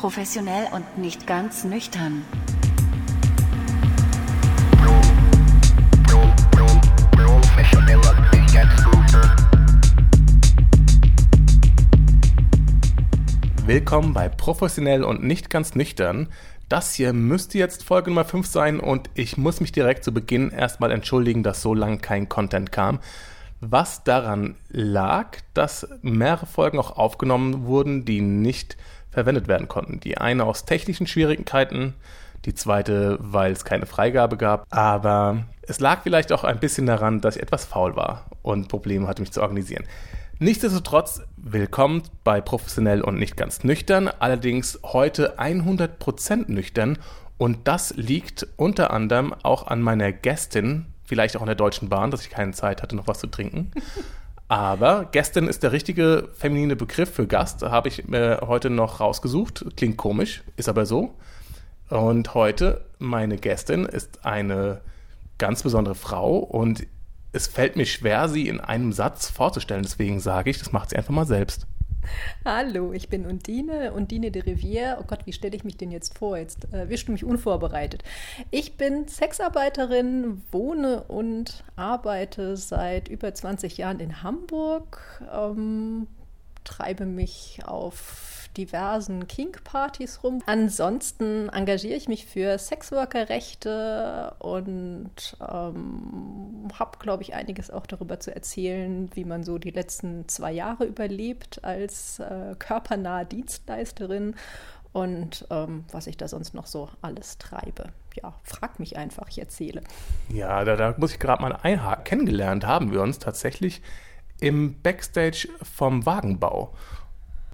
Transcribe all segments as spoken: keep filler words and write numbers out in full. professionell und nicht ganz nüchtern. Willkommen bei Professionell und nicht ganz nüchtern. Das hier müsste jetzt Folge Nummer fünf sein und ich muss mich direkt zu Beginn erstmal entschuldigen, dass so lange kein Content kam. Was daran lag, dass mehrere Folgen auch aufgenommen wurden, die nicht verwendet werden konnten. Die eine aus technischen Schwierigkeiten, die zweite, weil es keine Freigabe gab. Aber es lag vielleicht auch ein bisschen daran, dass ich etwas faul war und Probleme hatte, mich zu organisieren. Nichtsdestotrotz, willkommen bei Professionell und nicht ganz nüchtern, allerdings heute hundert Prozent nüchtern und das liegt unter anderem auch an meiner Gästin, vielleicht auch an der Deutschen Bahn, dass ich keine Zeit hatte, noch was zu trinken, aber Gästin ist der richtige feminine Begriff für Gast, habe ich mir heute noch rausgesucht, klingt komisch, ist aber so und heute meine Gästin ist eine ganz besondere Frau und es fällt mir schwer, sie in einem Satz vorzustellen, deswegen sage ich, das macht sie einfach mal selbst. Hallo, ich bin Undine, Undine de Rivière. Oh Gott, wie stelle ich mich denn jetzt vor? Jetzt erwischst du mich unvorbereitet. Ich bin Sexarbeiterin, wohne und arbeite seit über zwanzig Jahren in Hamburg, ähm, treibe mich auf diversen Kink-Partys rum. Ansonsten engagiere ich mich für Sexworker-Rechte und ähm, habe, glaube ich, einiges auch darüber zu erzählen, wie man so die letzten zwei Jahre überlebt als äh, körpernahe Dienstleisterin und ähm, was ich da sonst noch so alles treibe. Ja, frag mich einfach, ich erzähle. Ja, da, da muss ich gerade mal einhaken. Kennengelernt haben wir uns tatsächlich im Backstage vom Wagenbau.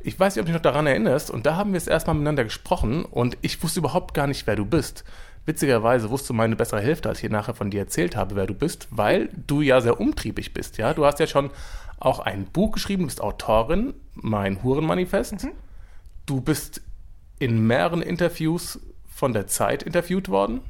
Ich weiß nicht, ob du dich noch daran erinnerst, und da haben wir es erstmal miteinander gesprochen und ich wusste überhaupt gar nicht, wer du bist. Witzigerweise wusste meine bessere Hälfte, als ich nachher von dir erzählt habe, wer du bist, weil du ja sehr umtriebig bist. Ja? Du hast ja schon auch ein Buch geschrieben, du bist Autorin, mein Hurenmanifest. Mhm. Du bist in mehreren Interviews von der Zeit interviewt worden.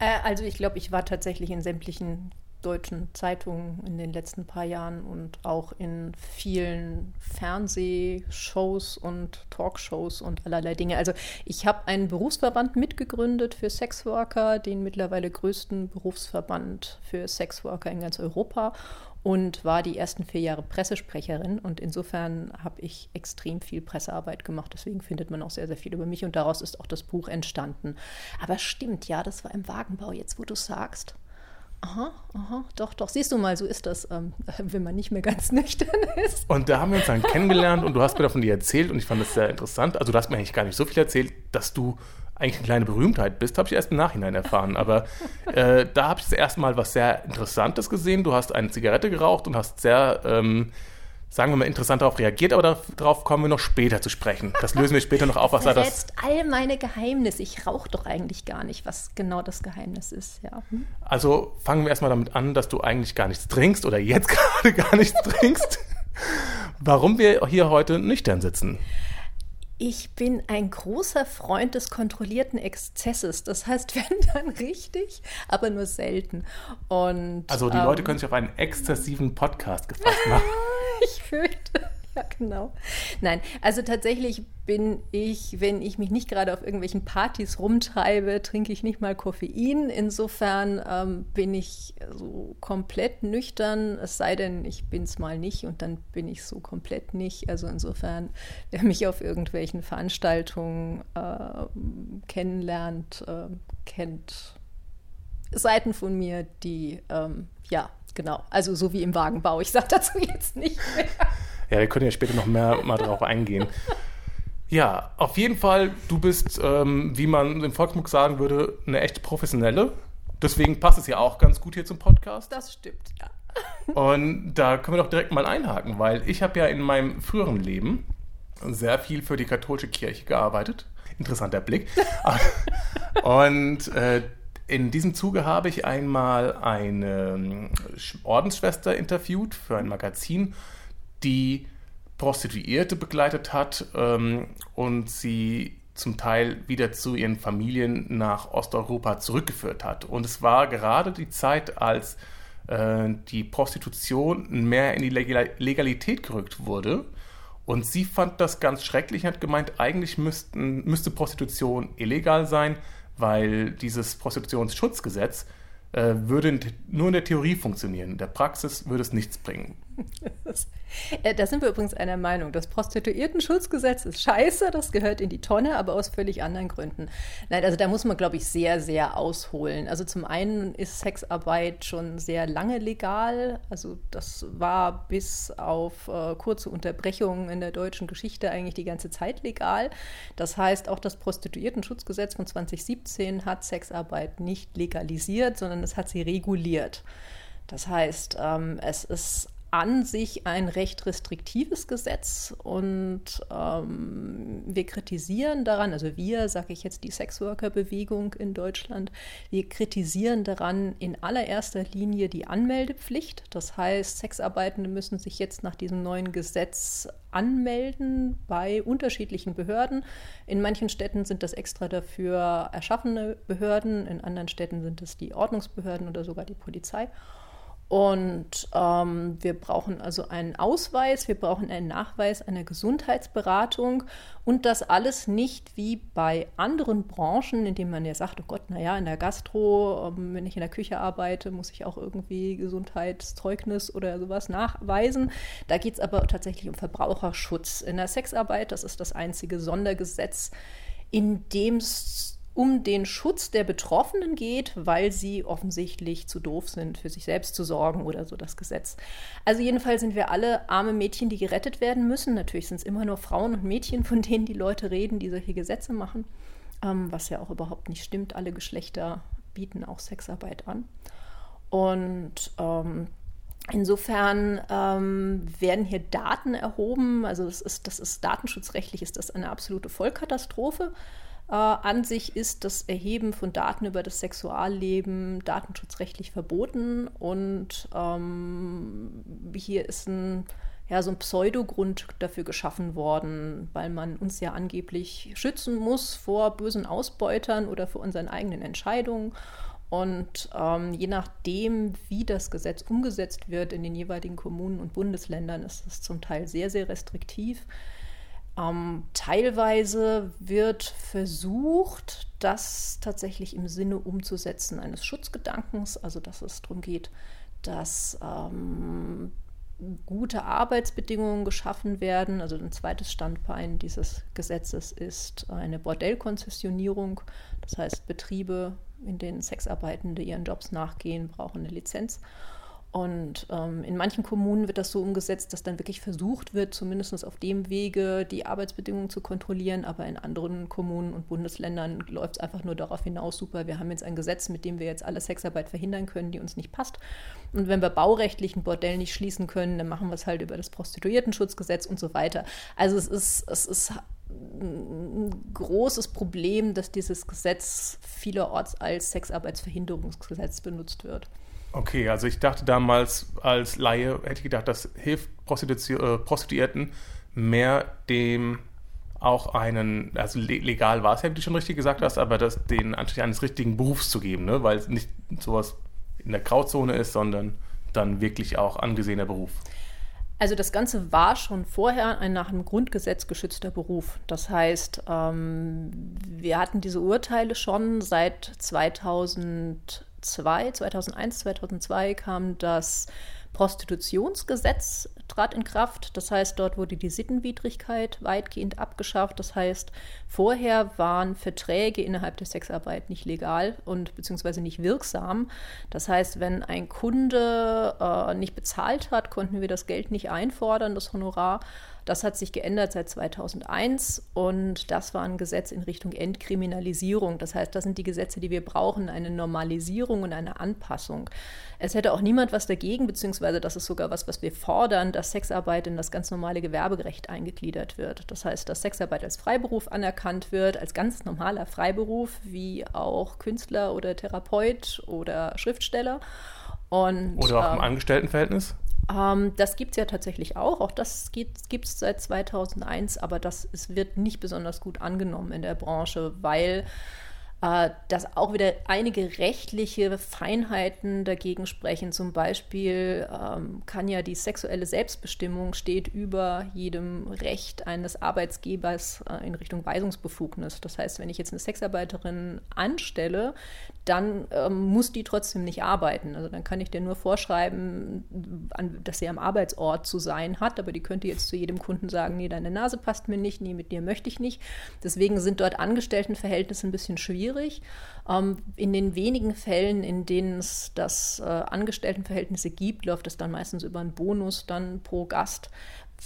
Äh, also ich glaube, ich war tatsächlich in sämtlichen deutschen Zeitungen in den letzten paar Jahren und auch in vielen Fernsehshows und Talkshows und allerlei Dinge. Also ich habe einen Berufsverband mitgegründet für Sexworker, den mittlerweile größten Berufsverband für Sexworker in ganz Europa und war die ersten vier Jahre Pressesprecherin und insofern habe ich extrem viel Pressearbeit gemacht, deswegen findet man auch sehr, sehr viel über mich und daraus ist auch das Buch entstanden. Aber stimmt, ja, das war im Wagenbau, jetzt wo du sagst. Aha, aha, doch, doch. Siehst du mal, so ist das, ähm, wenn man nicht mehr ganz nüchtern ist. Und da haben wir uns dann kennengelernt und du hast mir davon dir erzählt und ich fand das sehr interessant. Also du hast mir eigentlich gar nicht so viel erzählt, dass du eigentlich eine kleine Berühmtheit bist, habe ich erst im Nachhinein erfahren. Aber äh, da habe ich das erste Mal was sehr Interessantes gesehen. Du hast eine Zigarette geraucht und hast sehr, ähm, sagen wir mal, interessant darauf reagiert. Aber darauf kommen wir noch später zu sprechen. Das lösen wir später noch auf. Was war das? Jetzt all meine Geheimnisse. Ich rauche doch eigentlich gar nicht, was genau das Geheimnis ist, ja. Hm? Also fangen wir erstmal damit an, dass du eigentlich gar nichts trinkst oder jetzt gerade gar nichts trinkst. Warum wir hier heute nüchtern sitzen? Ich bin ein großer Freund des kontrollierten Exzesses. Das heißt, wenn dann richtig, aber nur selten. Und, also die ähm, Leute können sich auf einen exzessiven Podcast gefasst machen. Ich fürchte, ja genau. Nein, also tatsächlich bin ich, wenn ich mich nicht gerade auf irgendwelchen Partys rumtreibe, trinke ich nicht mal Koffein. Insofern ähm, bin ich so komplett nüchtern, es sei denn, ich bin es mal nicht und dann bin ich so komplett nicht. Also insofern, wer mich auf irgendwelchen Veranstaltungen äh, kennenlernt, äh, kennt Seiten von mir, die, ähm, ja, genau, also so wie im Wagenbau. Ich sage dazu jetzt nicht mehr. Ja, wir können ja später noch mehr mal drauf eingehen. Ja, auf jeden Fall, du bist, ähm, wie man im Volksmund sagen würde, eine echte Professionelle. Deswegen passt es ja auch ganz gut hier zum Podcast. Das stimmt, ja. Und da können wir doch direkt mal einhaken, weil ich habe ja in meinem früheren Leben sehr viel für die katholische Kirche gearbeitet. Interessanter Blick. Und äh, in diesem Zuge habe ich einmal eine Ordensschwester interviewt für ein Magazin, die Prostituierte begleitet hat ähm, und sie zum Teil wieder zu ihren Familien nach Osteuropa zurückgeführt hat. Und es war gerade die Zeit, als äh, die Prostitution mehr in die Legalität gerückt wurde Und sie fand das ganz schrecklich und hat gemeint, eigentlich müssten, müsste Prostitution illegal sein, weil dieses Prostitutionsschutzgesetz äh, würde nur in der Theorie funktionieren. In der Praxis würde es nichts bringen. Das, äh, da sind wir übrigens einer Meinung. Das Prostituiertenschutzgesetz ist scheiße, das gehört in die Tonne, aber aus völlig anderen Gründen. Nein, also da muss man, glaube ich, sehr, sehr ausholen. Also zum einen ist Sexarbeit schon sehr lange legal. Also das war bis auf äh, kurze Unterbrechungen in der deutschen Geschichte eigentlich die ganze Zeit legal. Das heißt, auch das Prostituiertenschutzgesetz von zwanzig siebzehn hat Sexarbeit nicht legalisiert, sondern es hat sie reguliert. Das heißt, ähm, es ist an sich ein recht restriktives Gesetz und ähm, wir kritisieren daran, also wir, sage ich jetzt die Sexworker-Bewegung in Deutschland, wir kritisieren daran in allererster Linie die Anmeldepflicht. Das heißt, Sexarbeitende müssen sich jetzt nach diesem neuen Gesetz anmelden bei unterschiedlichen Behörden. In manchen Städten sind das extra dafür erschaffene Behörden, in anderen Städten sind es die Ordnungsbehörden oder sogar die Polizei. Und ähm, wir brauchen also einen Ausweis, wir brauchen einen Nachweis einer Gesundheitsberatung und das alles nicht wie bei anderen Branchen, in denen man ja sagt, oh Gott, naja, in der Gastro, ähm, wenn ich in der Küche arbeite, muss ich auch irgendwie Gesundheitszeugnis oder sowas nachweisen. Da geht es aber tatsächlich um Verbraucherschutz. In der Sexarbeit, das ist das einzige Sondergesetz, in dem es um den Schutz der Betroffenen geht, weil sie offensichtlich zu doof sind, für sich selbst zu sorgen oder so das Gesetz. Also jedenfalls sind wir alle arme Mädchen, die gerettet werden müssen. Natürlich sind es immer nur Frauen und Mädchen, von denen die Leute reden, die solche Gesetze machen, ähm, was ja auch überhaupt nicht stimmt. Alle Geschlechter bieten auch Sexarbeit an. Und ähm, Insofern ähm, werden hier Daten erhoben. Also das ist, das ist datenschutzrechtlich ist das eine absolute Vollkatastrophe. Äh, an sich ist das Erheben von Daten über das Sexualleben datenschutzrechtlich verboten und ähm, hier ist ein, ja, so ein Pseudogrund dafür geschaffen worden, weil man uns ja angeblich schützen muss vor bösen Ausbeutern oder vor unseren eigenen Entscheidungen. Und ähm, je nachdem, wie das Gesetz umgesetzt wird in den jeweiligen Kommunen und Bundesländern, ist es zum Teil sehr, sehr restriktiv. Ähm, teilweise wird versucht, das tatsächlich im Sinne umzusetzen eines Schutzgedankens, also dass es darum geht, dass ähm, gute Arbeitsbedingungen geschaffen werden. Also ein zweites Standbein dieses Gesetzes ist eine Bordellkonzessionierung, das heißt Betriebe, in denen Sexarbeitende ihren Jobs nachgehen, brauchen eine Lizenz. Und ähm, in manchen Kommunen wird das so umgesetzt, dass dann wirklich versucht wird, zumindest auf dem Wege die Arbeitsbedingungen zu kontrollieren. Aber in anderen Kommunen und Bundesländern läuft es einfach nur darauf hinaus, super, wir haben jetzt ein Gesetz, mit dem wir jetzt alle Sexarbeit verhindern können, die uns nicht passt. Und wenn wir baurechtlich ein Bordell nicht schließen können, dann machen wir es halt über das Prostituiertenschutzgesetz und so weiter. Also es ist, es ist ein großes Problem, dass dieses Gesetz vielerorts als Sexarbeitsverhinderungsgesetz benutzt wird. Okay, also ich dachte damals als Laie, hätte ich gedacht, das hilft Prostitu- äh, Prostituierten mehr dem auch einen, also legal war es ja, wie du schon richtig gesagt hast, aber das, den Anstrich eines richtigen Berufs zu geben, ne? Weil es nicht sowas in der Grauzone ist, sondern dann wirklich auch angesehener Beruf. Also das Ganze war schon vorher ein nach dem Grundgesetz geschützter Beruf. Das heißt, ähm, wir hatten diese Urteile schon seit zweitausendzwei, zweitausendeins, zweitausendzwei kam das Prostitutionsgesetz, trat in Kraft. Das heißt, dort wurde die Sittenwidrigkeit weitgehend abgeschafft. Das heißt, vorher waren Verträge innerhalb der Sexarbeit nicht legal und beziehungsweise nicht wirksam. Das heißt, wenn ein Kunde äh, nicht bezahlt hat, konnten wir das Geld nicht einfordern, das Honorar. Das hat sich geändert seit zweitausendeins und das war ein Gesetz in Richtung Entkriminalisierung. Das heißt, das sind die Gesetze, die wir brauchen, eine Normalisierung und eine Anpassung. Es hätte auch niemand was dagegen, beziehungsweise das ist sogar was, was wir fordern, dass Sexarbeit in das ganz normale Gewerberecht eingegliedert wird. Das heißt, dass Sexarbeit als Freiberuf anerkannt wird, als ganz normaler Freiberuf, wie auch Künstler oder Therapeut oder Schriftsteller. Und, oder auch im ähm, Angestelltenverhältnis? Das gibt es ja tatsächlich auch. Auch das gibt es seit zweitausendeins, aber das es wird nicht besonders gut angenommen in der Branche, weil äh, dass auch wieder einige rechtliche Feinheiten dagegen sprechen. Zum Beispiel ähm, kann ja die sexuelle Selbstbestimmung steht über jedem Recht eines Arbeitgebers äh, in Richtung Weisungsbefugnis. Das heißt, wenn ich jetzt eine Sexarbeiterin anstelle, dann ähm, muss die trotzdem nicht arbeiten. Also dann kann ich dir nur vorschreiben, an, dass sie am Arbeitsort zu sein hat, aber die könnte jetzt zu jedem Kunden sagen, nee, deine Nase passt mir nicht, nee, mit dir möchte ich nicht. Deswegen sind dort Angestelltenverhältnisse ein bisschen schwierig. Ähm, in den wenigen Fällen, in denen es das äh, Angestelltenverhältnisse gibt, läuft es dann meistens über einen Bonus dann pro Gast,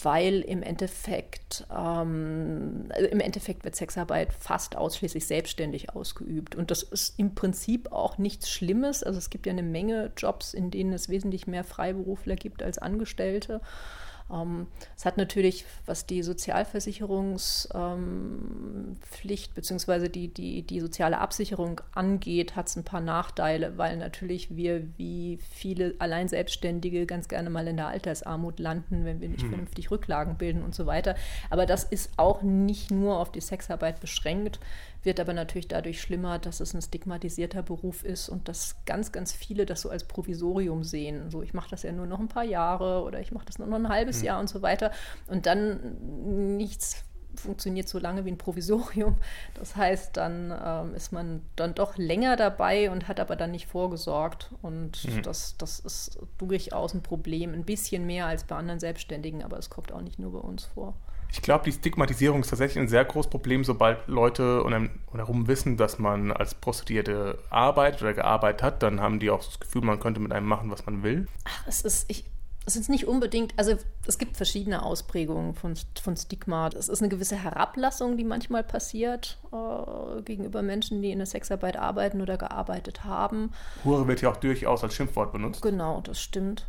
weil im Endeffekt, ähm, also im Endeffekt wird Sexarbeit fast ausschließlich selbstständig ausgeübt. Und das ist im Prinzip auch nichts Schlimmes. Also es gibt ja eine Menge Jobs, in denen es wesentlich mehr Freiberufler gibt als Angestellte. Um, es hat natürlich, was die Sozialversicherungspflicht ähm, bzw. die, die, die soziale Absicherung angeht, hat es ein paar Nachteile, weil natürlich wir wie viele Alleinselbstständige ganz gerne mal in der Altersarmut landen, wenn wir nicht hm. vernünftig Rücklagen bilden und so weiter. Aber das ist auch nicht nur auf die Sexarbeit beschränkt, wird aber natürlich dadurch schlimmer, dass es ein stigmatisierter Beruf ist und dass ganz, ganz viele das so als Provisorium sehen. So, ich mache das ja nur noch ein paar Jahre oder ich mache das nur noch ein halbes Jahr und so weiter. Und dann nichts funktioniert so lange wie ein Provisorium. Das heißt, dann ähm, ist man dann doch länger dabei und hat aber dann nicht vorgesorgt. Und mhm. das, das ist durchaus ein Problem. Ein bisschen mehr als bei anderen Selbstständigen, aber es kommt auch nicht nur bei uns vor. Ich glaube, die Stigmatisierung ist tatsächlich ein sehr großes Problem, sobald Leute rundherum wissen, dass man als Prostituierte arbeitet oder gearbeitet hat, dann haben die auch das Gefühl, man könnte mit einem machen, was man will. Ach, es ist, ich, es ist nicht unbedingt, also es gibt verschiedene Ausprägungen von, von Stigma. Es ist eine gewisse Herablassung, die manchmal passiert äh, gegenüber Menschen, die in der Sexarbeit arbeiten oder gearbeitet haben. Hure wird ja auch durchaus als Schimpfwort benutzt. Genau, das stimmt.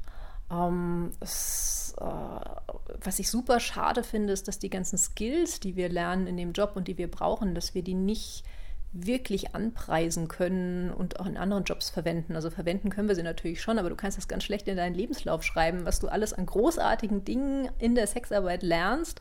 Um, es, uh, was ich super schade finde, ist, dass die ganzen Skills, die wir lernen in dem Job und die wir brauchen, dass wir die nicht wirklich anpreisen können und auch in anderen Jobs verwenden. Also verwenden können wir sie natürlich schon, aber du kannst das ganz schlecht in deinen Lebenslauf schreiben, was du alles an großartigen Dingen in der Sexarbeit lernst.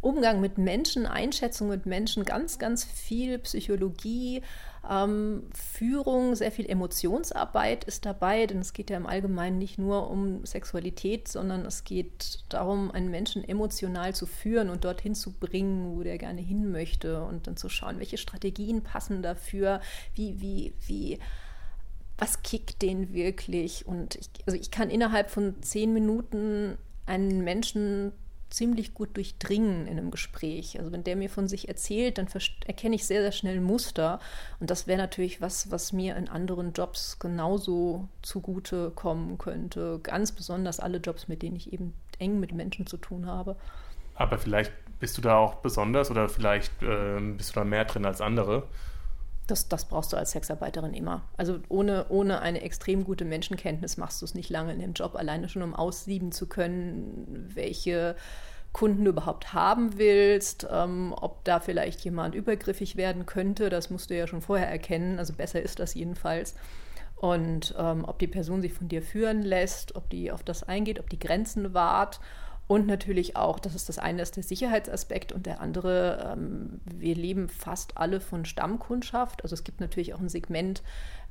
Umgang mit Menschen, Einschätzung mit Menschen, ganz, ganz viel Psychologie, ähm, Führung, sehr viel Emotionsarbeit ist dabei, denn es geht ja im Allgemeinen nicht nur um Sexualität, sondern es geht darum, einen Menschen emotional zu führen und dorthin zu bringen, wo der gerne hin möchte und dann zu schauen, welche Strategien passen dafür, wie, wie, wie, was kickt den wirklich? Und ich, also ich kann innerhalb von zehn Minuten einen Menschen ziemlich gut durchdringen in einem Gespräch. Also wenn der mir von sich erzählt, dann erkenne ich sehr, sehr schnell Muster. Und das wäre natürlich was, was mir in anderen Jobs genauso zugute kommen könnte. Ganz besonders alle Jobs, mit denen ich eben eng mit Menschen zu tun habe. Aber vielleicht bist du da auch besonders oder vielleicht äh, bist du da mehr drin als andere. Das, das brauchst du als Sexarbeiterin immer. Also ohne, ohne eine extrem gute Menschenkenntnis machst du es nicht lange in dem Job, alleine schon um aussieben zu können, welche Kunden du überhaupt haben willst, ähm, ob da vielleicht jemand übergriffig werden könnte, das musst du ja schon vorher erkennen, also besser ist das jedenfalls. Und ähm, ob die Person sich von dir führen lässt, ob die auf das eingeht, ob die Grenzen wahrt. Und natürlich auch, das ist das eine, ist der Sicherheitsaspekt und der andere, ähm, wir leben fast alle von Stammkundschaft. Also es gibt natürlich auch ein Segment,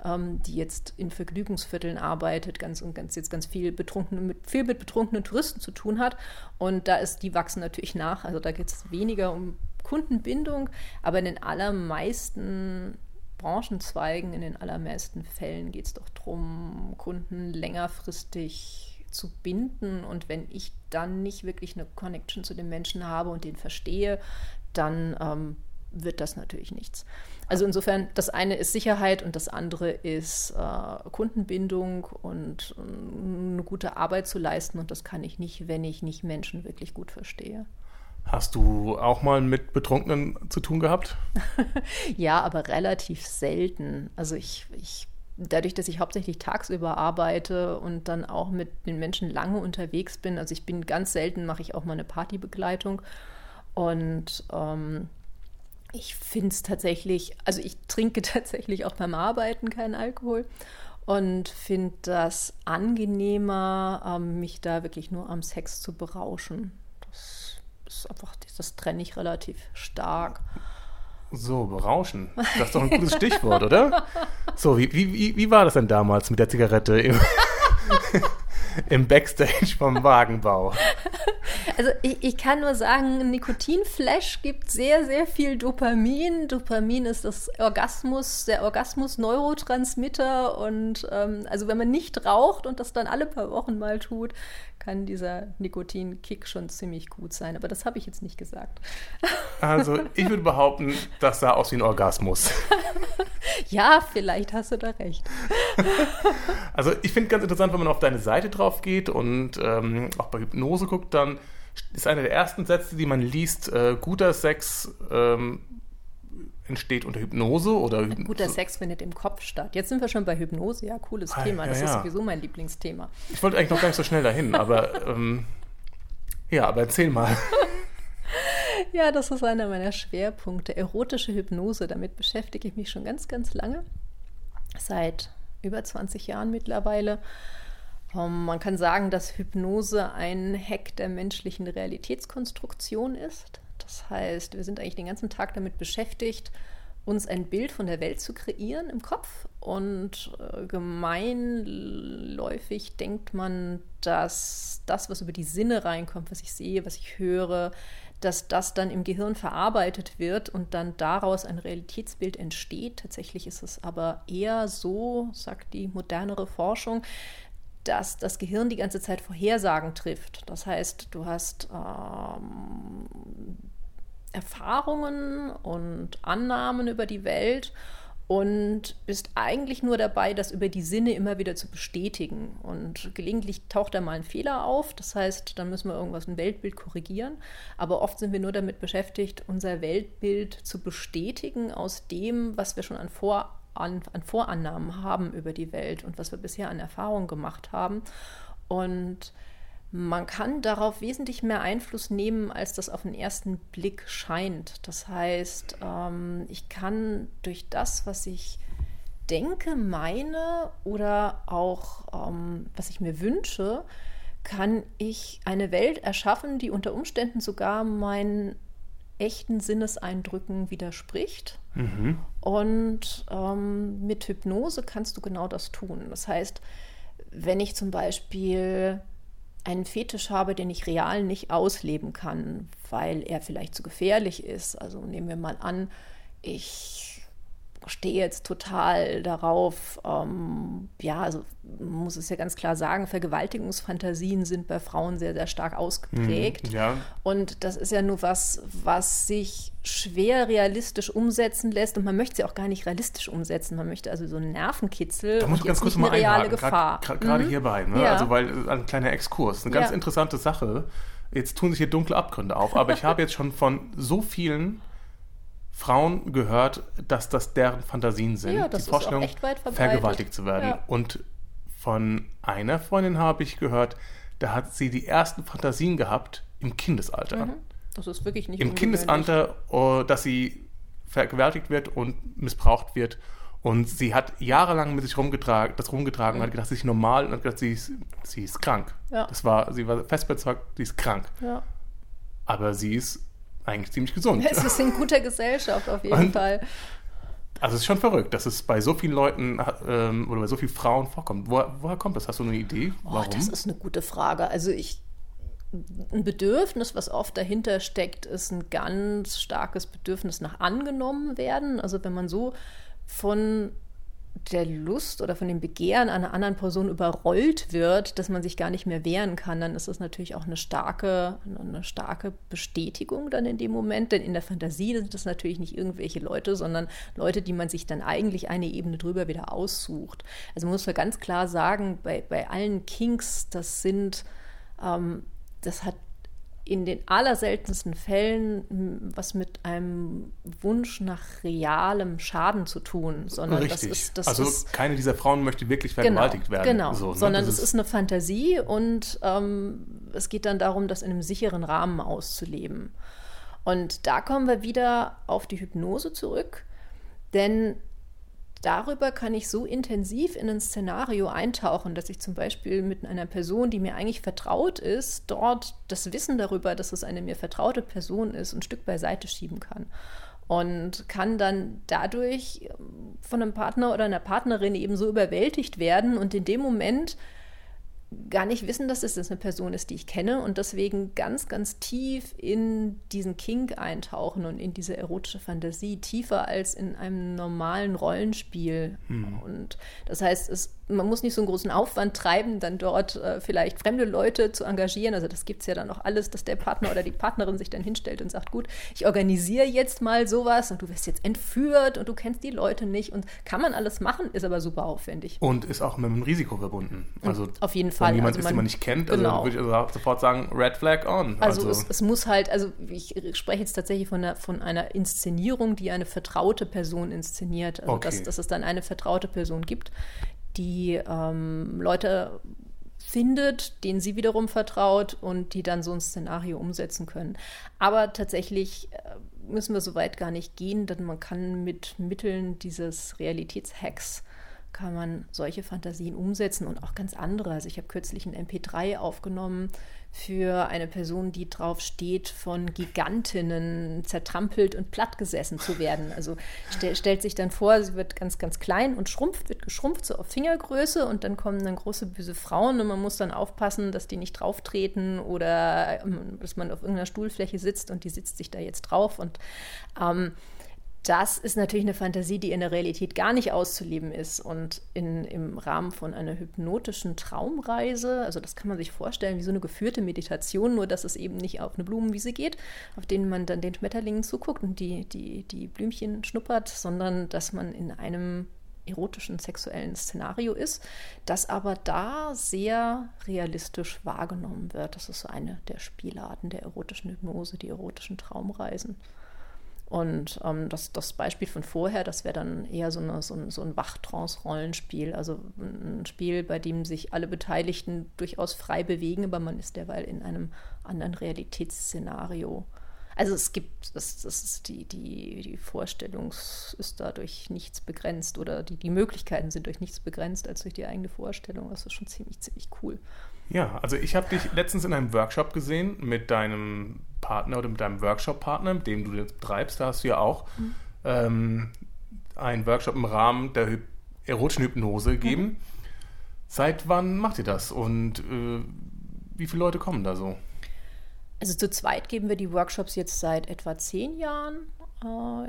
ähm, die jetzt in Vergnügungsvierteln arbeitet, ganz und ganz jetzt ganz viel betrunkene, mit, viel mit betrunkenen Touristen zu tun hat. Und da ist, die wachsen natürlich nach. Also da geht es weniger um Kundenbindung, aber in den allermeisten Branchenzweigen, in den allermeisten Fällen geht es doch darum, Kunden längerfristig zu binden, und wenn ich dann nicht wirklich eine Connection zu dem Menschen habe und den verstehe, dann ähm, wird das natürlich nichts. Also insofern, das eine ist Sicherheit und das andere ist äh, Kundenbindung und äh, eine gute Arbeit zu leisten, und das kann ich nicht, wenn ich nicht Menschen wirklich gut verstehe. Hast du auch mal mit Betrunkenen zu tun gehabt? Ja, aber relativ selten. Also ich, ich Dadurch, dass ich hauptsächlich tagsüber arbeite und dann auch mit den Menschen lange unterwegs bin, also ich bin ganz selten, mache ich auch mal eine Partybegleitung, und ähm, ich finde es tatsächlich, also ich trinke tatsächlich auch beim Arbeiten keinen Alkohol und finde das angenehmer, ähm, mich da wirklich nur am Sex zu berauschen. Das ist einfach, das trenne ich relativ stark. So, berauschen. Das ist doch ein gutes Stichwort, oder? So, wie, wie, wie war das denn damals mit der Zigarette im, im Backstage vom Wagenbau? Also ich, ich kann nur sagen, ein Nikotinflash gibt sehr, sehr viel Dopamin. Dopamin ist das Orgasmus, der Orgasmus-Neurotransmitter. Und ähm, also wenn man nicht raucht und das dann alle paar Wochen mal tut, kann dieser Nikotin-Kick schon ziemlich gut sein. Aber das habe ich jetzt nicht gesagt. Also ich würde behaupten, das sah aus wie ein Orgasmus. Ja, vielleicht hast du da recht. Also ich finde ganz interessant, wenn man auf deine Seite drauf geht und ähm, auch bei Hypnose guckt, dann ist einer der ersten Sätze, die man liest, äh, guter Sex ähm, entsteht unter Hypnose oder Hypnose. Guter Sex findet im Kopf statt. Jetzt sind wir schon bei Hypnose, ja, cooles ah, Thema. Das ja, ja. ist sowieso mein Lieblingsthema. Ich wollte eigentlich noch gar nicht so schnell dahin, aber ähm, ja, aber erzähl mal. Ja, das ist einer meiner Schwerpunkte. Erotische Hypnose, damit beschäftige ich mich schon ganz, ganz lange. Seit über zwanzig Jahren mittlerweile. Um, man kann sagen, dass Hypnose ein Hack der menschlichen Realitätskonstruktion ist. Das heißt, wir sind eigentlich den ganzen Tag damit beschäftigt, uns ein Bild von der Welt zu kreieren im Kopf. Und äh, gemeinläufig denkt man, dass das, was über die Sinne reinkommt, was ich sehe, was ich höre, dass das dann im Gehirn verarbeitet wird und dann daraus ein Realitätsbild entsteht. Tatsächlich ist es aber eher so, sagt die modernere Forschung, dass das Gehirn die ganze Zeit Vorhersagen trifft. Das heißt, du hast ähm, Erfahrungen und Annahmen über die Welt und bist eigentlich nur dabei, das über die Sinne immer wieder zu bestätigen. Und gelegentlich taucht da mal ein Fehler auf. Das heißt, dann müssen wir irgendwas im Weltbild korrigieren. Aber oft sind wir nur damit beschäftigt, unser Weltbild zu bestätigen aus dem, was wir schon an Vorab An, an Vorannahmen haben über die Welt und was wir bisher an Erfahrungen gemacht haben. Und man kann darauf wesentlich mehr Einfluss nehmen, als das auf den ersten Blick scheint. Das heißt, ähm, ich kann durch das, was ich denke, meine oder auch ähm, was ich mir wünsche, kann ich eine Welt erschaffen, die unter Umständen sogar meinen echten Sinneseindrücken widerspricht. Mhm. Und ähm, mit Hypnose kannst du genau das tun. Das heißt, wenn ich zum Beispiel einen Fetisch habe, den ich real nicht ausleben kann, weil er vielleicht zu gefährlich ist. Also nehmen wir mal an, ich stehe jetzt total darauf, ähm, ja, also muss es ja ganz klar sagen, Vergewaltigungsfantasien sind bei Frauen sehr, sehr stark ausgeprägt. Mhm, ja. Und das ist ja nur was, was sich schwer realistisch umsetzen lässt. Und man möchte sie auch gar nicht realistisch umsetzen. Man möchte also so einen Nervenkitzel da muss und ich jetzt ganz kurz nicht mal eine reale Gefahr. Gerade, gerade mhm. hierbei, ne? Ja. Also weil ein kleiner Exkurs, eine ganz ja. interessante Sache. Jetzt tun sich hier dunkle Abgründe auf, aber ich habe jetzt schon von so vielen Frauen gehört, dass das deren Fantasien sind, ja, die Vorstellung, vergewaltigt zu werden. Ja. Und von einer Freundin habe ich gehört, da hat sie die ersten Fantasien gehabt im Kindesalter. Mhm. Das ist wirklich nicht Im Kindesalter, oh, dass sie vergewaltigt wird und missbraucht wird. Und sie hat jahrelang mit sich rumgetragen, das rumgetragen mhm. und hat gedacht, sie ist normal und hat gedacht, sie ist, sie ist krank. Ja. Das war, sie war fest überzeugt, sie ist krank. Ja. Aber sie ist eigentlich ziemlich gesund. Es ist in guter Gesellschaft auf jeden und, Fall. Also es ist schon verrückt, dass es bei so vielen Leuten ähm, oder bei so vielen Frauen vorkommt. Wo, woher kommt das? Hast du eine Idee? Warum? Oh, das ist eine gute Frage. Also ich, ein Bedürfnis, was oft dahinter steckt, ist ein ganz starkes Bedürfnis nach angenommen werden. Also wenn man so von der Lust oder von dem Begehren einer anderen Person überrollt wird, dass man sich gar nicht mehr wehren kann, dann ist das natürlich auch eine starke, eine starke Bestätigung dann in dem Moment. Denn in der Fantasie sind das natürlich nicht irgendwelche Leute, sondern Leute, die man sich dann eigentlich eine Ebene drüber wieder aussucht. Also man muss ja ganz klar sagen, bei, bei allen Kinks, das sind, ähm, das hat in den allerseltensten Fällen was mit einem Wunsch nach realem Schaden zu tun, sondern Richtig. das ist das also ist, keine dieser Frauen möchte wirklich vergewaltigt genau, werden. Genau, so, sondern ne? es ist, ist eine Fantasie und ähm, es geht dann darum, das in einem sicheren Rahmen auszuleben. Und da kommen wir wieder auf die Hypnose zurück, denn darüber kann ich so intensiv in ein Szenario eintauchen, dass ich zum Beispiel mit einer Person, die mir eigentlich vertraut ist, dort das Wissen darüber, dass es eine mir vertraute Person ist, ein Stück beiseite schieben kann. und kann dann dadurch von einem Partner oder einer Partnerin eben so überwältigt werden und in dem Moment gar nicht wissen, dass es eine Person ist, die ich kenne, und deswegen ganz, ganz tief in diesen Kink eintauchen und in diese erotische Fantasie, tiefer als in einem normalen Rollenspiel. Hm. Und das heißt, es, man muss nicht so einen großen Aufwand treiben, dann dort äh, vielleicht fremde Leute zu engagieren. Also das gibt es ja dann auch alles, dass der Partner oder die Partnerin sich dann hinstellt und sagt, gut, ich organisiere jetzt mal sowas und du wirst jetzt entführt und du kennst die Leute nicht, und kann man alles machen, ist aber super aufwendig. Und ist auch mit einem Risiko verbunden. Also auf jeden Fall. Wenn jemand also ist, man, den man nicht kennt, also genau. Würde ich also sofort sagen, Red Flag on. Also, also. Es, es muss halt, also ich spreche jetzt tatsächlich von einer, von einer Inszenierung, die eine vertraute Person inszeniert. Also okay. dass, dass es dann eine vertraute Person gibt, die ähm, Leute findet, denen sie wiederum vertraut und die dann so ein Szenario umsetzen können. Aber tatsächlich müssen wir so weit gar nicht gehen, denn man kann mit Mitteln dieses Realitätshacks kann man solche Fantasien umsetzen und auch ganz andere. Also ich habe kürzlich ein M P drei aufgenommen für eine Person, die drauf steht, von Gigantinnen zertrampelt und plattgesessen zu werden. Also st- stellt sich dann vor, sie wird ganz, ganz klein und schrumpft, wird geschrumpft, so auf Fingergröße, und dann kommen dann große, böse Frauen und man muss dann aufpassen, dass die nicht drauftreten oder dass man auf irgendeiner Stuhlfläche sitzt und die sitzt sich da jetzt drauf und ähm, das ist natürlich eine Fantasie, die in der Realität gar nicht auszuleben ist. Und in, im Rahmen von einer hypnotischen Traumreise, also das kann man sich vorstellen wie so eine geführte Meditation, nur dass es eben nicht auf eine Blumenwiese geht, auf denen man dann den Schmetterlingen zuguckt und die, die, die Blümchen schnuppert, sondern dass man in einem erotischen, sexuellen Szenario ist, das aber da sehr realistisch wahrgenommen wird. Das ist so eine der Spielarten der erotischen Hypnose, die erotischen Traumreisen. Und ähm, das, das Beispiel von vorher, das wäre dann eher so, eine, so ein, so ein Wachtrance-Rollenspiel, also ein Spiel, bei dem sich alle Beteiligten durchaus frei bewegen, aber man ist derweil in einem anderen Realitätsszenario. Also es gibt, das, das ist die, die, die Vorstellung ist dadurch nichts begrenzt oder die, die Möglichkeiten sind durch nichts begrenzt als durch die eigene Vorstellung. Das ist schon ziemlich, ziemlich cool. Ja, also ich habe dich letztens in einem Workshop gesehen mit deinem Partner oder mit deinem Workshop-Partner, mit dem du jetzt betreibst. Da hast du ja auch mhm. ähm, einen Workshop im Rahmen der Hy- erotischen Hypnose gegeben. Mhm. Seit wann macht ihr das und äh, wie viele Leute kommen da so? Also zu zweit geben wir die Workshops jetzt seit etwa zehn Jahren.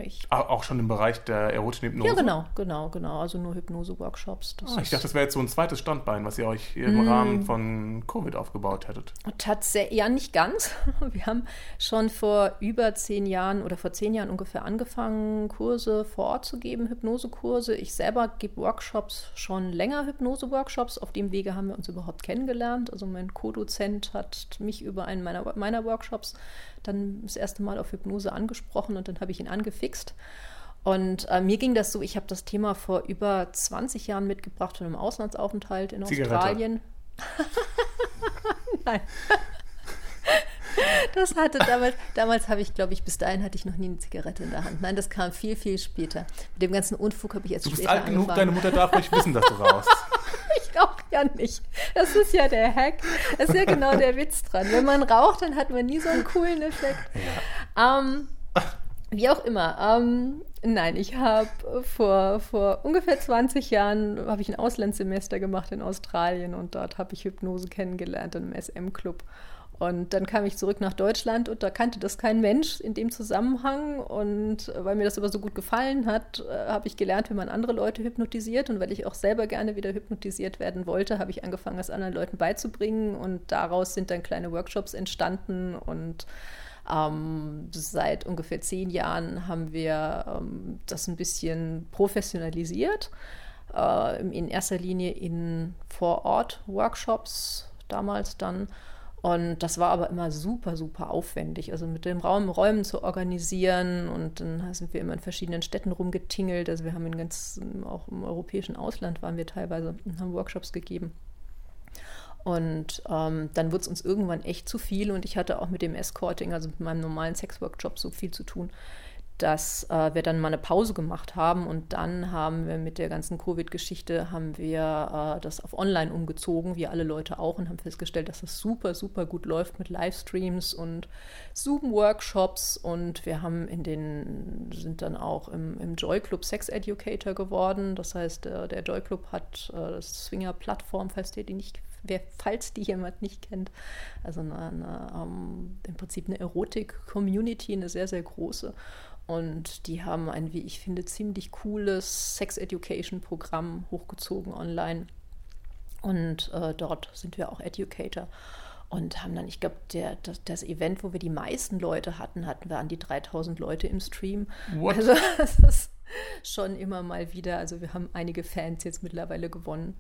Ich auch schon im Bereich der erotischen Hypnose? Ja, genau, genau, genau. Also nur Hypnose-Workshops. Ah, ich dachte, das wäre jetzt so ein zweites Standbein, was ihr euch im mm. Rahmen von Covid aufgebaut hättet. Tatsächlich, ja, nicht ganz. Wir haben schon vor über zehn Jahren oder vor zehn Jahren ungefähr angefangen, Kurse vor Ort zu geben, Hypnosekurse. Ich selber gebe Workshops schon länger, Hypnose-Workshops. Auf dem Wege haben wir uns überhaupt kennengelernt. Also mein Co-Dozent hat mich über einen meiner, meiner Workshops dann das erste Mal auf Hypnose angesprochen und dann habe ich ihn angefixt. Und äh, mir ging das so, ich habe das Thema vor über zwanzig Jahren mitgebracht von einem Auslandsaufenthalt in Zigarette. Australien. Nein. Das hatte damals, damals habe ich, glaube ich, bis dahin hatte ich noch nie eine Zigarette in der Hand. Nein, das kam viel, viel später. Mit dem ganzen Unfug habe ich erst später angefangen. Du bist alt genug, deine Mutter darf nicht wissen, dass du raus. Ich glaube ja nicht. Das ist ja der Hack. Das ist ja genau der Witz dran. Wenn man raucht, dann hat man nie so einen coolen Effekt. Ja. Ähm, wie auch immer. Ähm, nein, ich habe vor, vor ungefähr zwanzig Jahren habe ich ein Auslandssemester gemacht in Australien und dort habe ich Hypnose kennengelernt in einem S M-Club. Und dann kam ich zurück nach Deutschland und da kannte das kein Mensch in dem Zusammenhang. Und weil mir das aber so gut gefallen hat, habe ich gelernt, wie man andere Leute hypnotisiert. Und weil ich auch selber gerne wieder hypnotisiert werden wollte, habe ich angefangen, das anderen Leuten beizubringen. Und daraus sind dann kleine Workshops entstanden. Und ähm, seit ungefähr zehn Jahren haben wir ähm, das ein bisschen professionalisiert. Äh, in erster Linie in Vor-Ort-Workshops damals dann. Und das war aber immer super, super aufwendig, also mit dem Raum Räumen zu organisieren. Und dann sind wir immer in verschiedenen Städten rumgetingelt. Also wir haben in ganz, auch im europäischen Ausland waren wir teilweise und haben Workshops gegeben. Und ähm, dann wurde es uns irgendwann echt zu viel. Und ich hatte auch mit dem Escorting, also mit meinem normalen Sexworkshop, so viel zu tun, dass äh, wir dann mal eine Pause gemacht haben und dann haben wir mit der ganzen Covid-Geschichte haben wir äh, das auf online umgezogen, wie alle Leute auch, und haben festgestellt, dass das super, super gut läuft mit Livestreams und Zoom-Workshops, und wir haben in den, sind dann auch im, im Joy-Club Sex-Educator geworden, das heißt, äh, der Joy-Club hat äh, das Swinger-Plattform, falls der die nicht Wer, falls die jemand nicht kennt, also eine, eine, um, im Prinzip eine Erotik-Community, eine sehr, sehr große. Und die haben ein, wie ich finde, ziemlich cooles Sex-Education-Programm hochgezogen online. Und äh, dort sind wir auch Educator. Und haben dann, ich glaube, der, das, das Event, wo wir die meisten Leute hatten, hatten wir an die dreitausend Leute im Stream. What? Also das ist schon immer mal wieder, also wir haben einige Fans jetzt mittlerweile gewonnen.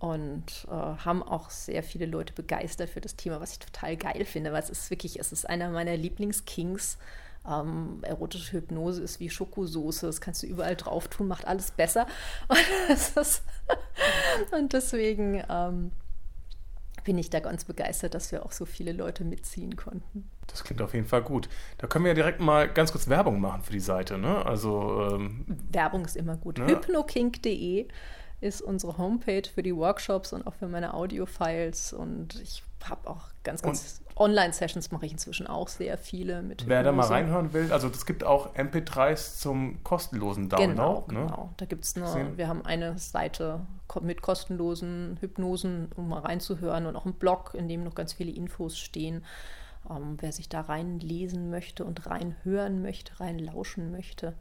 Und äh, haben auch sehr viele Leute begeistert für das Thema, was ich total geil finde, weil es ist wirklich, es ist einer meiner Lieblings-Kings. Ähm, erotische Hypnose ist wie Schokosoße, das kannst du überall drauf tun, macht alles besser. Und, das ist und deswegen ähm, bin ich da ganz begeistert, dass wir auch so viele Leute mitziehen konnten. Das klingt auf jeden Fall gut. Da können wir ja direkt mal ganz kurz Werbung machen für die Seite, ne? Also, ähm, Werbung ist immer gut. Ne? Hypnokink punkt de ist unsere Homepage für die Workshops und auch für meine Audio-Files. Und ich habe auch ganz, ganz... Und Online-Sessions mache ich inzwischen auch sehr viele. Mit Wer Hypnose. Da mal reinhören will, also es gibt auch M P drei s zum kostenlosen Download. Genau, ne? Genau. Da gibt es eine, wir haben eine Seite mit kostenlosen Hypnosen, um mal reinzuhören, und auch einen Blog, in dem noch ganz viele Infos stehen. Um, wer sich da reinlesen möchte und reinhören möchte, reinlauschen möchte,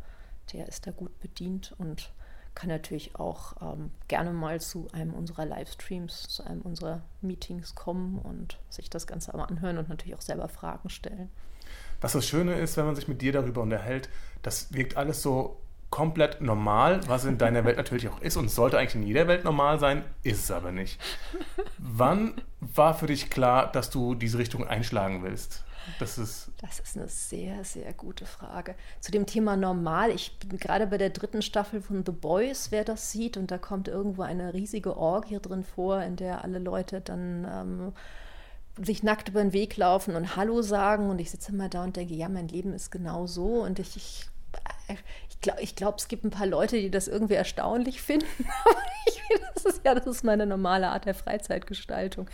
der ist da gut bedient und kann natürlich auch ähm, gerne mal zu einem unserer Livestreams, zu einem unserer Meetings kommen und sich das Ganze aber anhören und natürlich auch selber Fragen stellen. Was das Schöne ist, wenn man sich mit dir darüber unterhält, das wirkt alles so komplett normal, was in deiner Welt natürlich auch ist und sollte eigentlich in jeder Welt normal sein, ist es aber nicht. Wann war für dich klar, dass du diese Richtung einschlagen willst? Das ist, das ist eine sehr, sehr gute Frage. Zu dem Thema normal, ich bin gerade bei der dritten Staffel von The Boys, wer das sieht, und da kommt irgendwo eine riesige Orgie drin vor, in der alle Leute dann ähm, sich nackt über den Weg laufen und Hallo sagen, und ich sitze immer da und denke, ja, mein Leben ist genau so, und ich, ich, ich glaube, ich glaub, es gibt ein paar Leute, die das irgendwie erstaunlich finden, aber ich Das ist ja, das ist meine normale Art der Freizeitgestaltung.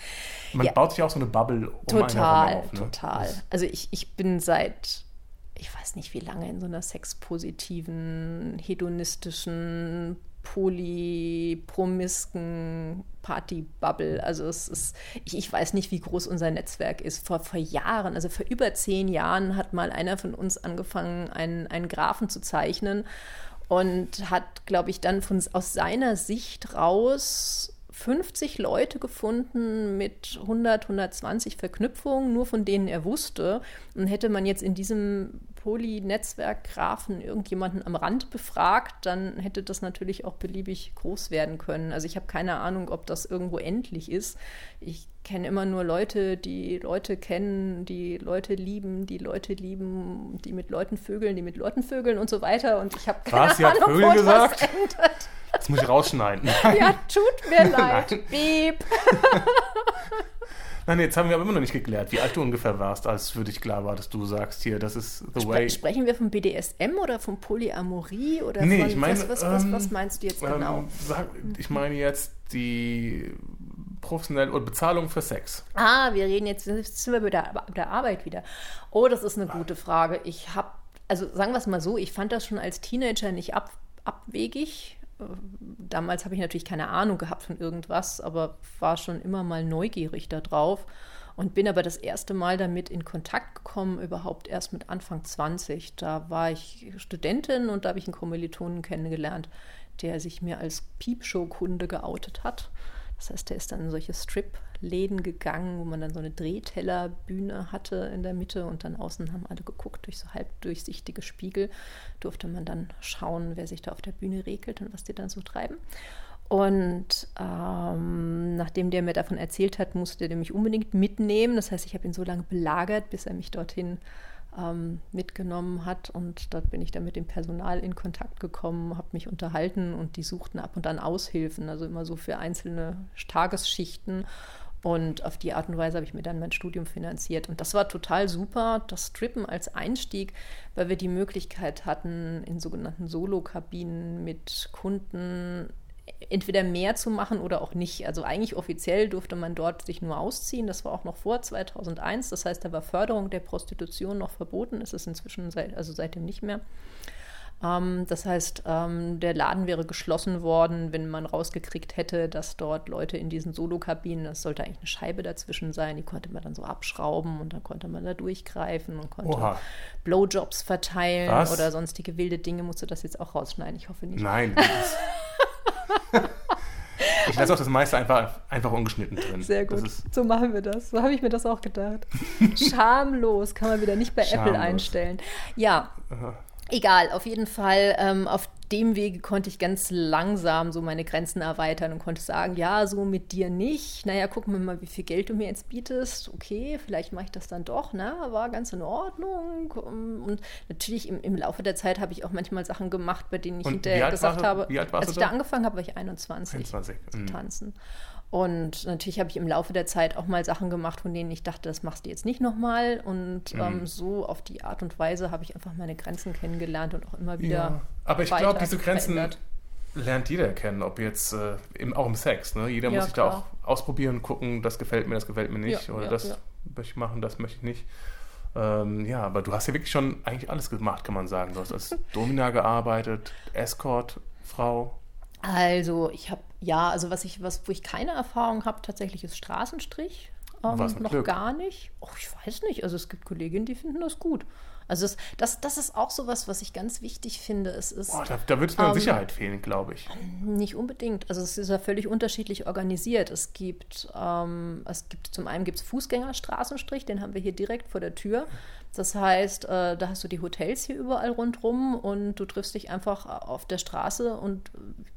Man ja. baut sich auch so eine Bubble um total, einen auf. Ne? Total, total. Also ich, ich bin seit, ich weiß nicht wie lange, in so einer sexpositiven, hedonistischen, polypromisken Party-Bubble. Also es ist, ich, ich weiß nicht, wie groß unser Netzwerk ist. Vor, vor Jahren, also vor über zehn Jahren hat mal einer von uns angefangen, einen, einen Graphen zu zeichnen. Und hat, glaube ich, dann von, aus seiner Sicht raus fünfzig Leute gefunden mit hundert, hundertzwanzig Verknüpfungen, nur von denen er wusste. Und hätte man jetzt in diesem Poly-Netzwerk-Graphen irgendjemanden am Rand befragt, dann hätte das natürlich auch beliebig groß werden können. Also ich habe keine Ahnung, ob das irgendwo endlich ist. Ich kenne immer nur Leute, die Leute kennen, die Leute lieben, die Leute lieben, die mit Leuten vögeln, die mit Leuten vögeln und so weiter. Und ich habe keine was, Ahnung, wo das gesagt? Endet. Das muss ich rausschneiden. Nein. Ja, tut mir leid. Nein. Beep. Nein, jetzt haben wir aber immer noch nicht geklärt, wie alt du ungefähr warst, als für dich klar war, dass du sagst, hier, das ist the Spre- way. Sprechen wir vom B D S M oder vom Polyamorie? Oder nee, von, ich meine, was, was, was, was meinst du jetzt ähm, genau? Sag, ich meine jetzt die professionelle Bezahlung für Sex. Ah, wir reden jetzt, jetzt sind wir bei der, bei der Arbeit wieder. Oh, das ist eine gute Frage. Ich habe, also sagen wir es mal so, ich fand das schon als Teenager nicht ab, abwegig. Damals habe ich natürlich keine Ahnung gehabt von irgendwas, aber war schon immer mal neugierig da drauf und bin aber das erste Mal damit in Kontakt gekommen, überhaupt erst mit Anfang zwanzig. Da war ich Studentin und da habe ich einen Kommilitonen kennengelernt, der sich mir als Piepshow-Kunde geoutet hat. Das heißt, der ist dann in solche Strip-Läden gegangen, wo man dann so eine Drehtellerbühne hatte in der Mitte und dann außen haben alle geguckt, durch so halb durchsichtige Spiegel durfte man dann schauen, wer sich da auf der Bühne regelt und was die dann so treiben. Und ähm, nachdem der mir davon erzählt hat, musste der mich unbedingt mitnehmen. Das heißt, ich habe ihn so lange belagert, bis er mich dorthin ähm, mitgenommen hat. Und dort bin ich dann mit dem Personal in Kontakt gekommen, habe mich unterhalten und die suchten ab und an Aushilfen, also immer so für einzelne Tagesschichten. Und auf die Art und Weise habe ich mir dann mein Studium finanziert. Und das war total super, das Strippen als Einstieg, weil wir die Möglichkeit hatten, in sogenannten Solo-Kabinen mit Kunden entweder mehr zu machen oder auch nicht. Also eigentlich offiziell durfte man dort sich nur ausziehen. Das war auch noch vor zweitausendeins. Das heißt, da war Förderung der Prostitution noch verboten. Es ist inzwischen seit, also seitdem nicht mehr. Ähm, das heißt, ähm, der Laden wäre geschlossen worden, wenn man rausgekriegt hätte, dass dort Leute in diesen Solokabinen, das sollte eigentlich eine Scheibe dazwischen sein, die konnte man dann so abschrauben und dann konnte man da durchgreifen und konnte Oha. Blowjobs verteilen Was? Oder sonstige wilde Dinge. Musst du das jetzt auch rausschneiden? Ich hoffe nicht. Nein. Ich lasse auch das meiste einfach, einfach ungeschnitten drin. Sehr gut, so machen wir das. So habe ich mir das auch gedacht. Schamlos, kann man wieder nicht bei Schamlos. Apple einstellen. Ja, Aha. egal, auf jeden Fall. Ähm, auf dem Wege konnte ich ganz langsam so meine Grenzen erweitern und konnte sagen, ja, so mit dir nicht. Naja, gucken wir mal, wie viel Geld du mir jetzt bietest. Okay, vielleicht mache ich das dann doch. Na, war ganz in Ordnung. Und natürlich im, im Laufe der Zeit habe ich auch manchmal Sachen gemacht, bei denen ich und hinterher gesagt habe, wie alt warst als du ich da angefangen habe, war ich einundzwanzig, einundzwanzig. Zu tanzen. Und natürlich habe ich im Laufe der Zeit auch mal Sachen gemacht, von denen ich dachte, das machst du jetzt nicht nochmal. Und mhm. ähm, so auf die Art und Weise habe ich einfach meine Grenzen kennengelernt und auch immer wieder ja. Aber ich glaube, diese Grenzen verändert. Lernt jeder kennen, ob jetzt äh, im, auch im Sex. Ne? Jeder ja, muss sich klar. da auch ausprobieren, gucken, das gefällt mir, das gefällt mir nicht. Ja, oder ja, das ja. möchte ich machen, das möchte ich nicht. Ähm, ja, aber du hast ja wirklich schon eigentlich alles gemacht, kann man sagen. Du hast als Domina gearbeitet, Escort, Frau. Also, ich habe, ja, also was ich, was, wo ich keine Erfahrung habe, tatsächlich ist Straßenstrich. Ähm, noch Glück. Gar nicht. Och, ich weiß nicht. Also es gibt Kolleginnen, die finden das gut. Also das, das, das ist auch sowas, was ich ganz wichtig finde. Es ist, Boah, da da würde es mir ähm, an Sicherheit fehlen, glaube ich. Nicht unbedingt. Also es ist ja völlig unterschiedlich organisiert. Es gibt, ähm, es gibt zum einen gibt es Fußgängerstraßenstrich, den haben wir hier direkt vor der Tür. Das heißt, äh, da hast du die Hotels hier überall rundrum und du triffst dich einfach auf der Straße. Und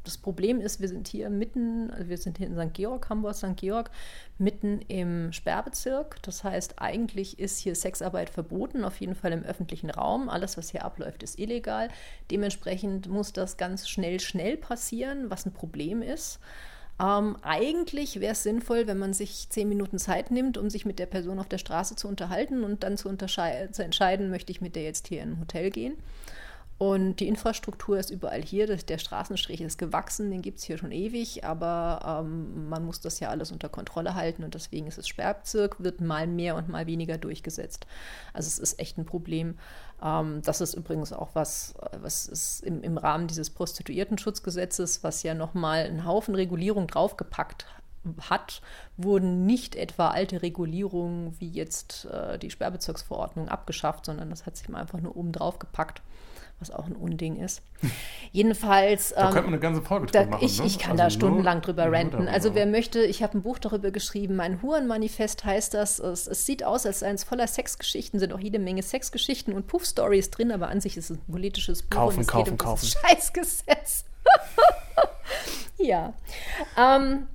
das Problem ist, wir sind hier mitten, also wir sind hier in Sankt Georg, Hamburg, Sankt Georg, mitten im Sperrbezirk. Das heißt, eigentlich ist hier Sexarbeit verboten, auf jeden Fall im öffentlichen Raum. Alles, was hier abläuft, ist illegal. Dementsprechend muss das ganz schnell, schnell passieren, was ein Problem ist. Ähm, eigentlich wäre es sinnvoll, wenn man sich zehn Minuten Zeit nimmt, um sich mit der Person auf der Straße zu unterhalten und dann zu, untersche- zu entscheiden, möchte ich mit der jetzt hier in ein Hotel gehen. Und die Infrastruktur ist überall hier, der Straßenstrich ist gewachsen, den gibt es hier schon ewig, aber ähm, man muss das ja alles unter Kontrolle halten und deswegen ist es Sperrbezirk, wird mal mehr und mal weniger durchgesetzt. Also es ist echt ein Problem. Ähm, das ist übrigens auch was, was ist im, im Rahmen dieses Prostituiertenschutzgesetzes, was ja nochmal einen Haufen Regulierung draufgepackt hat. hat, wurden nicht etwa alte Regulierungen wie jetzt äh, die Sperrbezirksverordnung abgeschafft, sondern das hat sich mal einfach nur oben drauf gepackt, was auch ein Unding ist. Jedenfalls... Ähm, da könnte man eine ganze Folge drüber machen. Ich, ne? ich kann also da stundenlang drüber ranten. Also wer möchte, ich habe ein Buch darüber geschrieben, mein Hurenmanifest heißt das. Es, es sieht aus, als seien es voller Sexgeschichten, sind auch jede Menge Sexgeschichten und Puff-Stories drin, aber an sich ist es ein politisches Buch. Kaufen, und es kaufen, geht um kaufen. Scheißgesetz. ja. Ähm...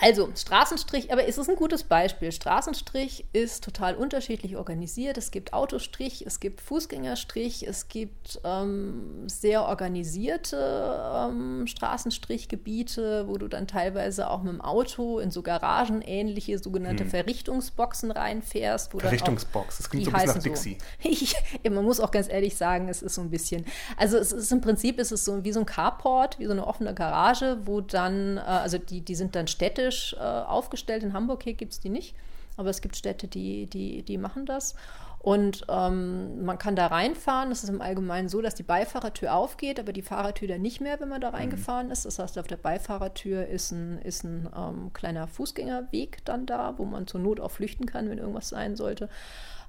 Also Straßenstrich, aber es ist ein gutes Beispiel. Straßenstrich ist total unterschiedlich organisiert. Es gibt Autostrich, es gibt Fußgängerstrich, es gibt ähm, sehr organisierte ähm, Straßenstrichgebiete, wo du dann teilweise auch mit dem Auto in so garagenähnliche sogenannte hm. Verrichtungsboxen reinfährst. Wo Verrichtungsbox, auch, das klingt so ein bisschen nach Dixie. So. Ich, man muss auch ganz ehrlich sagen, es ist so ein bisschen, also es ist im Prinzip ist es so wie so ein Carport, wie so eine offene Garage, wo dann, äh, also die, die sind dann städtisch äh, aufgestellt. In Hamburg hier gibt es die nicht, aber es gibt Städte, die, die, die machen das. Und ähm, man kann da reinfahren. Es ist im Allgemeinen so, dass die Beifahrertür aufgeht, aber die Fahrertür dann nicht mehr, wenn man da reingefahren ist. Das heißt, auf der Beifahrertür ist ein, ist ein ähm, kleiner Fußgängerweg dann da, wo man zur Not auch flüchten kann, wenn irgendwas sein sollte.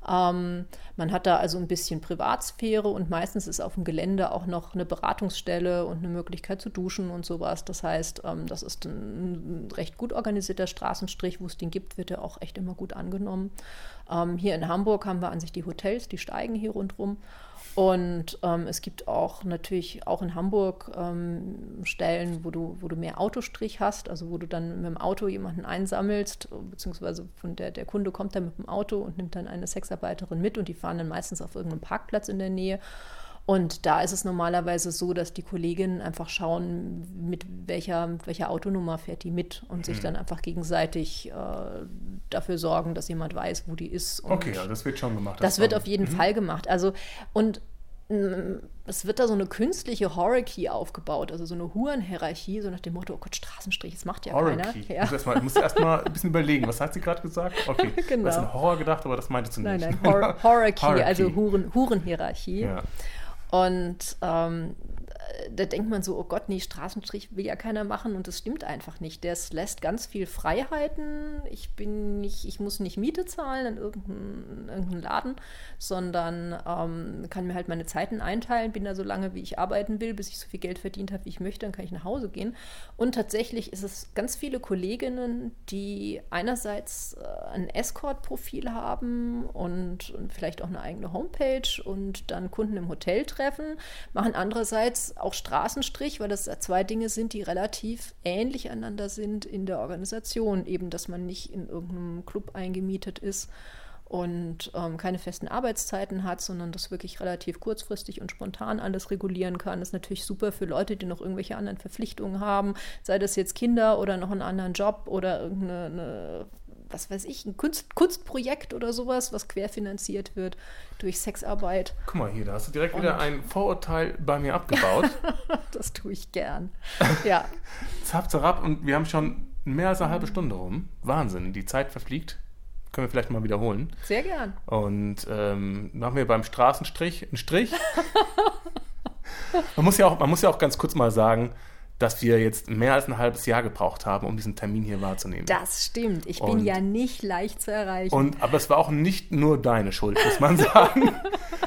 Ähm, man hat da also ein bisschen Privatsphäre und meistens ist auf dem Gelände auch noch eine Beratungsstelle und eine Möglichkeit zu duschen und sowas. Das heißt, ähm, das ist ein recht gut organisierter Straßenstrich. Wo es den gibt, wird er auch echt immer gut angenommen. Ähm, hier in Hamburg haben wir an sich die Hotels, die steigen hier rundherum. Und ähm, es gibt auch natürlich auch in Hamburg ähm, Stellen, wo du, wo du mehr Autostrich hast, also wo du dann mit dem Auto jemanden einsammelst, beziehungsweise von der, der Kunde kommt dann mit dem Auto und nimmt dann eine Sexarbeiterin mit und die fahren dann meistens auf irgendeinem Parkplatz in der Nähe. Und da ist es normalerweise so, dass die Kolleginnen einfach schauen, mit welcher, mit welcher Autonummer fährt die mit und mhm. sich dann einfach gegenseitig äh, dafür sorgen, dass jemand weiß, wo die ist. Und okay, ja, das wird schon gemacht. Das, das wird auf jeden mhm. Fall gemacht. Also und mh, es wird da so eine künstliche Hierarchie aufgebaut, also so eine Hurenhierarchie, so nach dem Motto, oh Gott, Straßenstrich, das macht ja Hierarchie. Keiner. Ja. Ich muss erstmal erst, mal, erst mal ein bisschen überlegen, was hat sie gerade gesagt? Okay, genau. Du hast an Horror gedacht, aber das meintest du nicht. Nein, nein, Hor- Hierarchie, Hierarchie, also Huren, Hurenhierarchie. Ja. Und ähm, da denkt man so, oh Gott, nee, Straßenstrich will ja keiner machen und das stimmt einfach nicht. Das lässt ganz viel Freiheiten. Ich bin nicht, ich muss nicht Miete zahlen in irgendeinen irgendein Laden, sondern ähm, kann mir halt meine Zeiten einteilen, bin da so lange, wie ich arbeiten will, bis ich so viel Geld verdient habe, wie ich möchte, dann kann ich nach Hause gehen. Und tatsächlich ist es ganz viele Kolleginnen, die einerseits ein Escort-Profil haben und, und vielleicht auch eine eigene Homepage und dann Kunden im Hotel treffen, machen andererseits auch Straßenstrich, weil das zwei Dinge sind, die relativ ähnlich einander sind in der Organisation. Eben, dass man nicht in irgendeinem Club eingemietet ist und ähm, keine festen Arbeitszeiten hat, sondern das wirklich relativ kurzfristig und spontan alles regulieren kann. Das ist natürlich super für Leute, die noch irgendwelche anderen Verpflichtungen haben, sei das jetzt Kinder oder noch einen anderen Job oder irgendeine, eine, was weiß ich, ein Kunst, Kunstprojekt oder sowas, was querfinanziert wird durch Sexarbeit. Guck mal hier, da hast du direkt und wieder ein Vorurteil bei mir abgebaut. Das tue ich gern, ja. Zap, zap, und wir haben schon mehr als eine halbe Stunde rum. Wahnsinn, die Zeit verfliegt. Können wir vielleicht mal wiederholen. Sehr gern. Und ähm, machen wir beim Straßenstrich einen Strich. Man muss ja auch, man muss ja auch ganz kurz mal sagen, dass wir jetzt mehr als ein halbes Jahr gebraucht haben, um diesen Termin hier wahrzunehmen. Das stimmt. Ich bin und, ja nicht leicht zu erreichen. Und, aber es war auch nicht nur deine Schuld, muss man sagen.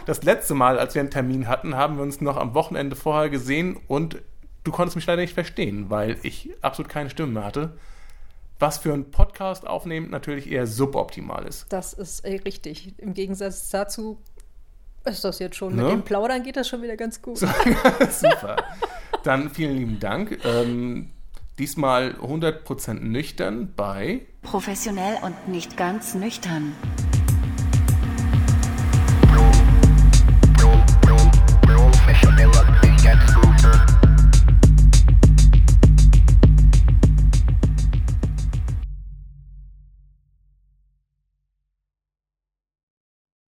Das letzte Mal, als wir einen Termin hatten, haben wir uns noch am Wochenende vorher gesehen und du konntest mich leider nicht verstehen, weil ich absolut keine Stimme mehr hatte. Was für einen Podcast aufnehmen natürlich eher suboptimal ist. Das ist richtig. Im Gegensatz dazu ist das jetzt schon, ne? Mit dem Plaudern geht das schon wieder ganz gut. Super. Dann vielen lieben Dank. Ähm, diesmal hundert Prozent nüchtern bei Professionell und nicht ganz nüchtern.